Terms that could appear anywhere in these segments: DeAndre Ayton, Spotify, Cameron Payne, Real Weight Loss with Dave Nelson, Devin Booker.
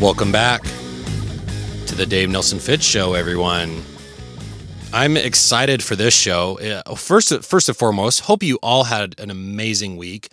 Welcome back to the Dave Nelson Fit Show, everyone. I'm excited for this show. First and foremost, hope you all had an amazing week.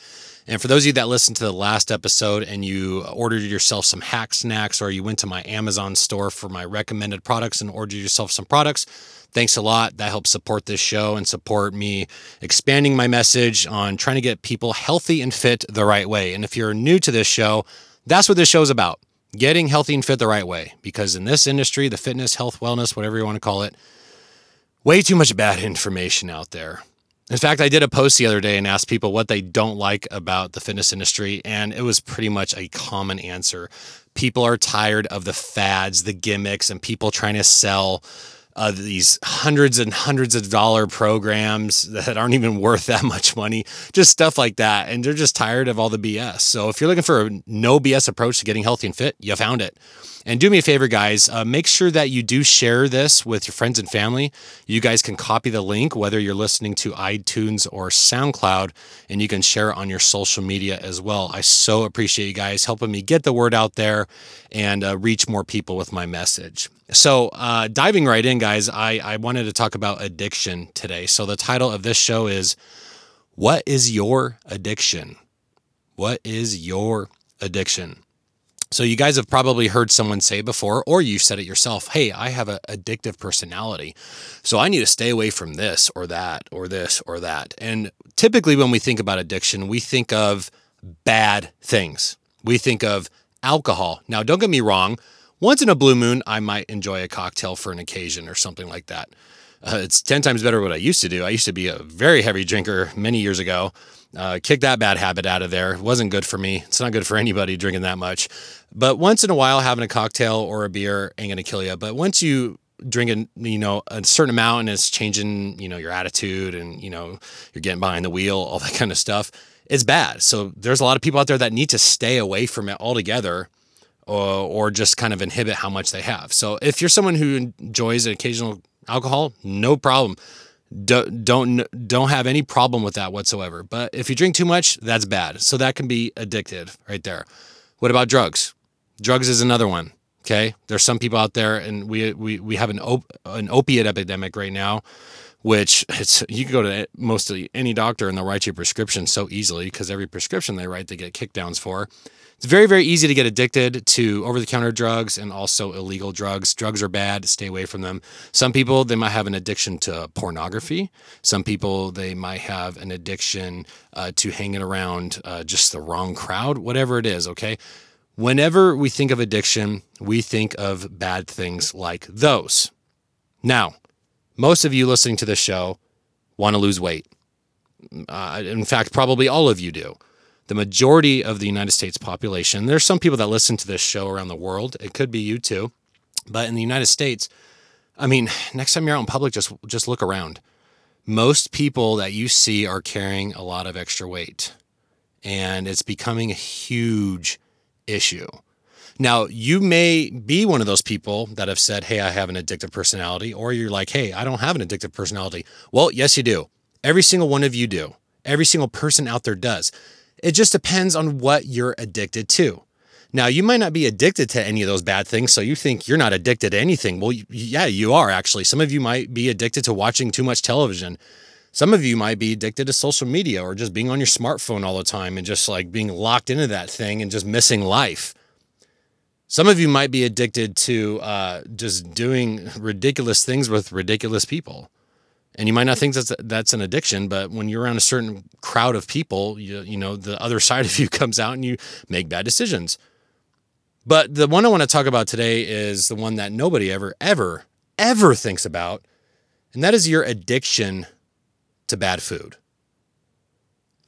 And for those of you that listened to the last episode and you ordered yourself some hack snacks, or you went to my Amazon store for my recommended products and ordered yourself some products, thanks a lot. That helps support this show and support me expanding my message on trying to get people healthy and fit the right way. And if you're new to this show, that's what this show's about, getting healthy and fit the right way. Because in this industry, the fitness, health, wellness, whatever you want to call it, way too much bad information out there. In fact, I did a post the other day and asked people what they don't like about the fitness industry, and it was pretty much a common answer. People are tired of the fads, the gimmicks, and people trying to sell these hundreds and hundreds of dollar programs that aren't even worth that much money, just stuff like that. And they're just tired of all the BS. So if you're looking for a no BS approach to getting healthy and fit, you found it. And do me a favor, guys, make sure that you do share this with your friends and family. You guys can copy the link, whether you're listening to iTunes or SoundCloud, and you can share it on your social media as well. I so appreciate you guys helping me get the word out there and reach more people with my message. So diving right in, guys, I wanted to talk about addiction today. So the title of this show is, what is your addiction? What is your addiction? So you guys have probably heard someone say before, or you said it yourself, hey, I have an addictive personality, so I need to stay away from this or that or this or that. And typically when we think about addiction, we think of bad things. We think of alcohol. Now, don't get me wrong. Once in a blue moon, I might enjoy a cocktail for an occasion or something like that. It's 10 times better what I used to do. I used to be a very heavy drinker many years ago. Kick that bad habit out of there. It wasn't good for me. It's not good for anybody drinking that much. But once in a while, having a cocktail or a beer ain't going to kill you. But once you drink a certain amount and it's changing, your attitude and, you're getting behind the wheel, all that kind of stuff, it's bad. So there's a lot of people out there that need to stay away from it altogether, or just kind of inhibit how much they have. So if you're someone who enjoys an occasional alcohol, no problem. Don't have any problem with that whatsoever. But if you drink too much, that's bad. So that can be addictive right there. What about drugs? Drugs is another one. Okay, there's some people out there, and we have an opiate epidemic right now, which you can go to mostly any doctor and they'll write you a prescription so easily, because every prescription they write, they get kickdowns for. It's very, very easy to get addicted to over-the-counter drugs and also illegal drugs. Drugs are bad. Stay away from them. Some people, they might have an addiction to pornography. Some people, they might have an addiction to hanging around just the wrong crowd, whatever it is, okay? Whenever we think of addiction, we think of bad things like those. Now, most of you listening to this show want to lose weight. In fact, probably all of you do. The majority of the United States population, there's some people that listen to this show around the world. It could be you too. But in the United States, next time you're out in public, just look around. Most people that you see are carrying a lot of extra weight, and it's becoming a huge issue. Now, you may be one of those people that have said, hey, I have an addictive personality, or you're like, hey, I don't have an addictive personality. Well, yes, you do. Every single one of you do. Every single person out there does. It just depends on what you're addicted to. Now, you might not be addicted to any of those bad things, so you think you're not addicted to anything. Well, yeah, you are actually. Some of you might be addicted to watching too much television. Some of you might be addicted to social media, or just being on your smartphone all the time and just like being locked into that thing and just missing life. Some of you might be addicted to just doing ridiculous things with ridiculous people. And you might not think that's an addiction, but when you're around a certain crowd of people, the other side of you comes out and you make bad decisions. But the one I want to talk about today is the one that nobody ever thinks about, and that is your addiction to bad food.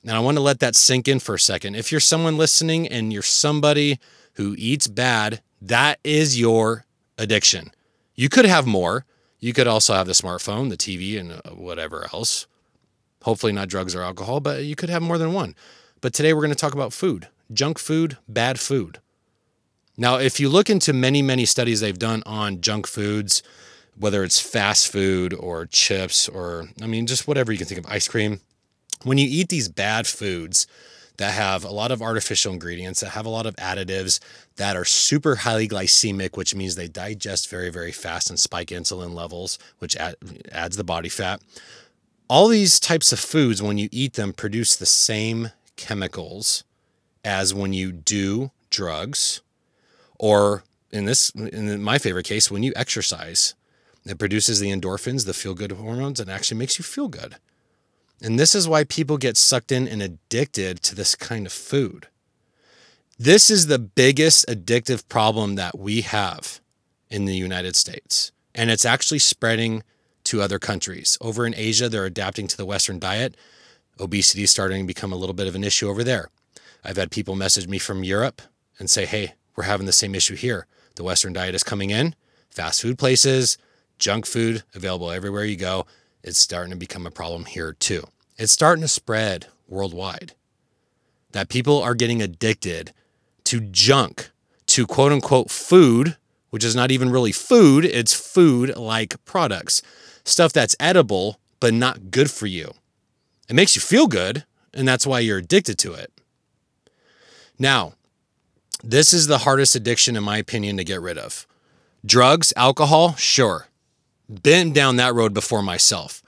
And I want to let that sink in for a second. If you're someone listening and you're somebody who eats bad, that is your addiction. You could have more. You could also have the smartphone, the TV, and whatever else. Hopefully not drugs or alcohol, but you could have more than one. But today we're going to talk about food, junk food, bad food. Now, if you look into many, many studies they've done on junk foods, whether it's fast food or chips or, just whatever you can think of, ice cream, when you eat these bad foods, that have a lot of artificial ingredients, that have a lot of additives, that are super highly glycemic, which means they digest very, very fast and spike insulin levels, which adds the body fat. All these types of foods, when you eat them, produce the same chemicals as when you do drugs, or in my favorite case, when you exercise. It produces the endorphins, the feel-good hormones, and actually makes you feel good. And this is why people get sucked in and addicted to this kind of food. This is the biggest addictive problem that we have in the United States. And it's actually spreading to other countries. Over in Asia, they're adapting to the Western diet. Obesity is starting to become a little bit of an issue over there. I've had people message me from Europe and say, hey, we're having the same issue here. The Western diet is coming in. Fast food places, junk food available everywhere you go. It's starting to become a problem here too. It's starting to spread worldwide, that people are getting addicted to junk, to quote unquote food, which is not even really food. It's food-like products, stuff that's edible, but not good for you. It makes you feel good, and that's why you're addicted to it. Now, this is the hardest addiction, in my opinion, to get rid of. Drugs, alcohol, sure. Been down that road before myself.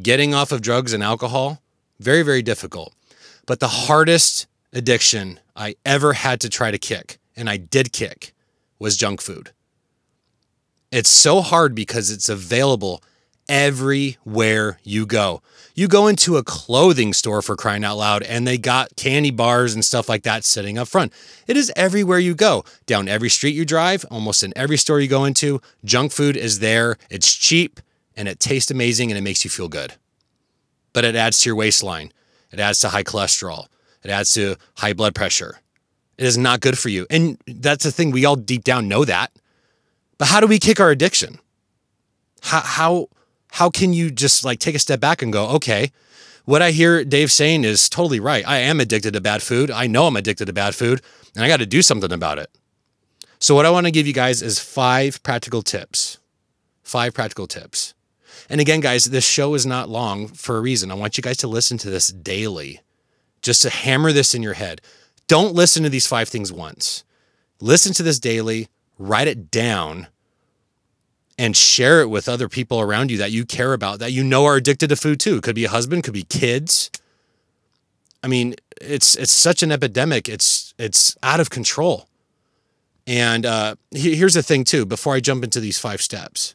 Getting off of drugs and alcohol, very, very difficult. But the hardest addiction I ever had to try to kick, and I did kick, was junk food. It's so hard because it's available everywhere you go. You go into a clothing store, for crying out loud, and they got candy bars and stuff like that sitting up front. It is everywhere you go. Down every street you drive, almost in every store you go into, junk food is there. It's cheap and it tastes amazing and it makes you feel good. But it adds to your waistline. It adds to high cholesterol. It adds to high blood pressure. It is not good for you. And that's the thing. We all deep down know that. But how do we kick our addiction? How can you just like take a step back and go, okay, what I hear Dave saying is totally right. I am addicted to bad food. I know I'm addicted to bad food, and I got to do something about it. So what I want to give you guys is 5 practical tips. 5 practical tips. And again, guys, this show is not long for a reason. I want you guys to listen to this daily, just to hammer this in your head. Don't listen to these 5 things once. Listen to this daily, write it down, and share it with other people around you that you care about, that you know are addicted to food too. It could be a husband, could be kids. I mean, it's such an epidemic. It's out of control. And here's the thing too, before I jump into these 5 steps.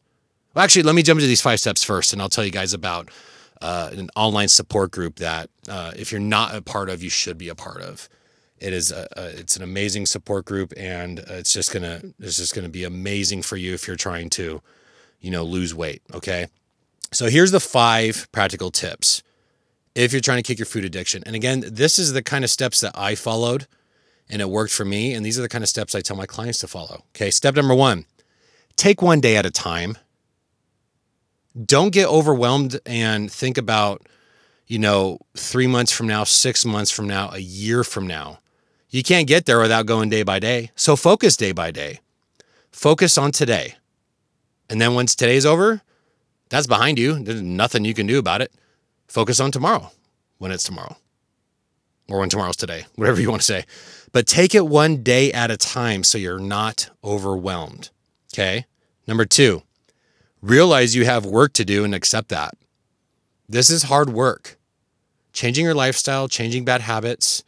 Well, actually, let me jump into these 5 steps first, and I'll tell you guys about an online support group that if you're not a part of, you should be a part of. It is it's an amazing support group, and it's just gonna be amazing for you if you're trying to, lose weight. Okay, so here's the 5 practical tips if you're trying to kick your food addiction. And again, this is the kind of steps that I followed, and it worked for me. And these are the kind of steps I tell my clients to follow. Okay, step number 1: take one day at a time. Don't get overwhelmed and think about 3 months from now, 6 months from now, a year from now. You can't get there without going day by day. So focus day by day. Focus on today. And then once today's over, that's behind you. There's nothing you can do about it. Focus on tomorrow, when it's tomorrow. Or when tomorrow's today, whatever you want to say. But take it one day at a time so you're not overwhelmed. Okay? Number 2, realize you have work to do and accept that. This is hard work. Changing your lifestyle, changing bad habits,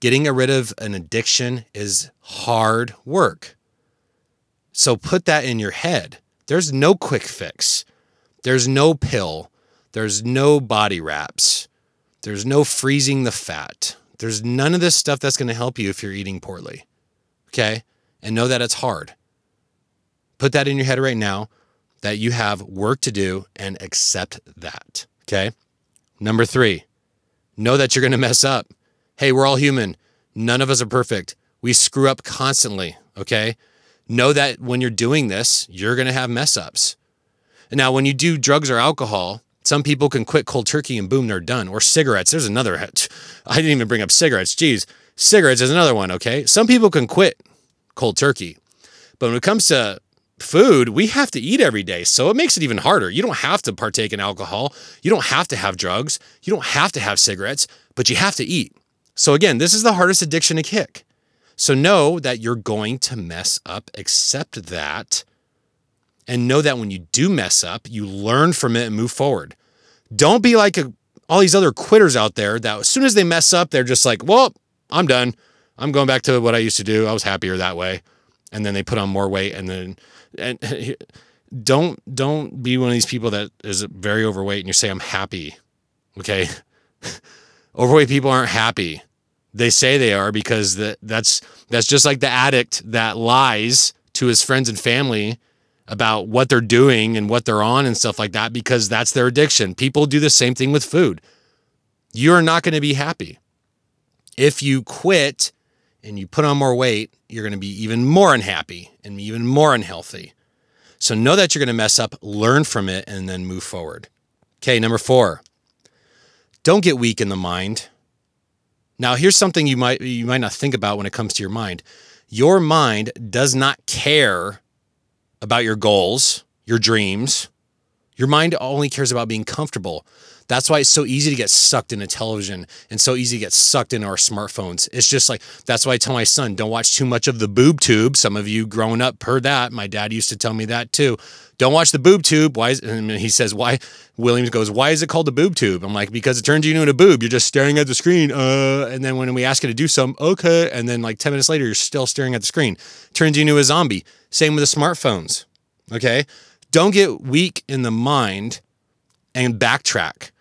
getting rid of an addiction is hard work. So put that in your head. There's no quick fix. There's no pill. There's no body wraps. There's no freezing the fat. There's none of this stuff that's going to help you if you're eating poorly. Okay? And know that it's hard. Put that in your head right now, that you have work to do, and accept that. Okay? Number 3. Know that you're going to mess up. Hey, we're all human. None of us are perfect. We screw up constantly, okay? Know that when you're doing this, you're going to have mess ups. And now, when you do drugs or alcohol, some people can quit cold turkey and boom, they're done. Or cigarettes. There's another. I didn't even bring up cigarettes. Jeez. Cigarettes is another one, okay? Some people can quit cold turkey. But when it comes to food, we have to eat every day. So it makes it even harder. You don't have to partake in alcohol. You don't have to have drugs. You don't have to have cigarettes, but you have to eat. So again, this is the hardest addiction to kick. So know that you're going to mess up, accept that, and know that when you do mess up, you learn from it and move forward. Don't be like all these other quitters out there that as soon as they mess up, they're just like, well, I'm done. I'm going back to what I used to do. I was happier that way. And then they put on more weight and don't be one of these people that is very overweight and you say, I'm happy. Okay. Overweight people aren't happy. They say they are because that's just like the addict that lies to his friends and family about what they're doing and what they're on and stuff like that, because that's their addiction. People do the same thing with food. You're not going to be happy. If you quit and you put on more weight, you're going to be even more unhappy and even more unhealthy. So know that you're going to mess up, learn from it, and then move forward. Okay, number 4. Don't get weak in the mind. Now, here's something you might not think about when it comes to your mind. Your mind does not care about your goals, your dreams. Your mind only cares about being comfortable. That's why it's so easy to get sucked into television and so easy to get sucked into our smartphones. It's just like, that's why I tell my son, don't watch too much of the boob tube. Some of you growing up heard that. My dad used to tell me that too. Don't watch the boob tube. Why is, and he says, why? Williams goes, why is it called the boob tube? I'm like, because it turns you into a boob. You're just staring at the screen. And then when we ask you to do something, okay. And then like 10 minutes later, you're still staring at the screen. Turns you into a zombie. Same with the smartphones. Okay. Don't get weak in the mind and backtrack.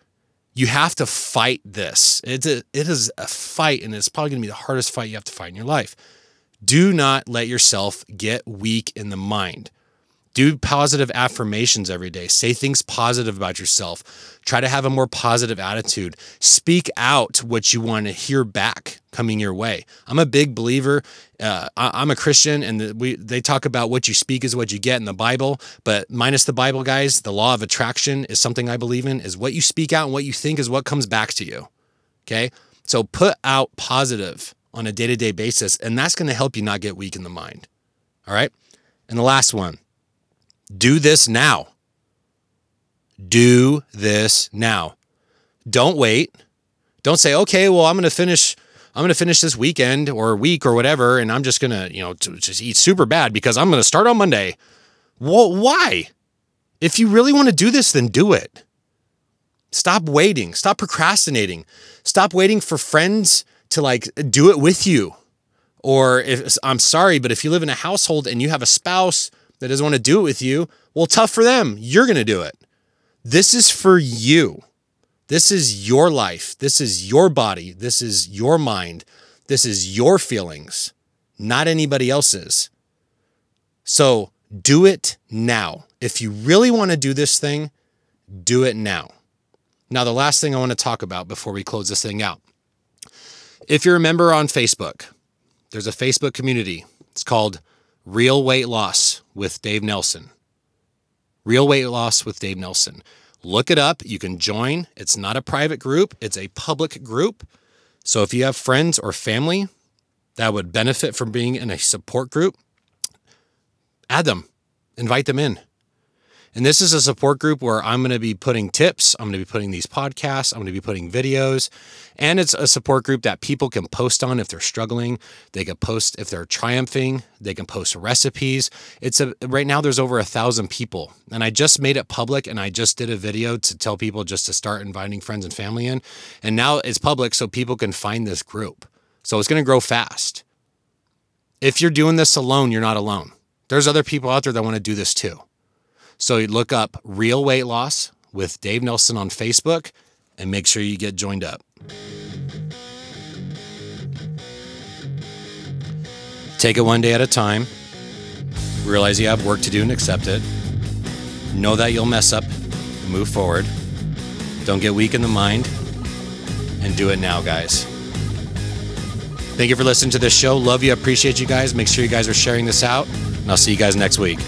You have to fight this. It is a fight, and it's probably going to be the hardest fight you have to fight in your life. Do not let yourself get weak in the mind. Do positive affirmations every day. Say things positive about yourself. Try to have a more positive attitude. Speak out what you want to hear back coming your way. I'm a big believer. I'm a Christian, and they talk about what you speak is what you get in the Bible, but minus the Bible, guys, the law of attraction is something I believe in, is what you speak out and what you think is what comes back to you, okay? So put out positive on a day-to-day basis, and that's going to help you not get weak in the mind, all right? And the last one. Do this now. Do this now. Don't wait. Don't say, okay, well, I'm going to finish this weekend or week or whatever, and I'm just going to, just eat super bad because I'm going to start on Monday. Well, why? If you really want to do this, then do it. Stop waiting. Stop procrastinating. Stop waiting for friends to like do it with you. Or if I'm sorry, but if you live in a household and you have a spouse that doesn't want to do it with you, well, tough for them. You're going to do it. This is for you. This is your life. This is your body. This is your mind. This is your feelings, not anybody else's. So do it now. If you really want to do this thing, do it now. Now, the last thing I want to talk about before we close this thing out. If you're a member on Facebook, there's a Facebook community. It's called Real Weight Loss with Dave Nelson. Real Weight Loss with Dave Nelson. Look it up. You can join. It's not a private group. It's a public group. So if you have friends or family that would benefit from being in a support group, add them. Invite them in. And this is a support group where I'm going to be putting tips. I'm going to be putting these podcasts. I'm going to be putting videos. And it's a support group that people can post on if they're struggling. They can post if they're triumphing. They can post recipes. Right now there's over 1,000 people. And I just made it public, and I just did a video to tell people just to start inviting friends and family in. And now it's public so people can find this group. So it's going to grow fast. If you're doing this alone, you're not alone. There's other people out there that want to do this too. So you look up Real Weight Loss with Dave Nelson on Facebook and make sure you get joined up. Take it one day at a time. Realize you have work to do and accept it. Know that you'll mess up and move forward. Don't get weak in the mind, and do it now, guys. Thank you for listening to this show. Love you. Appreciate you guys. Make sure you guys are sharing this out, and I'll see you guys next week.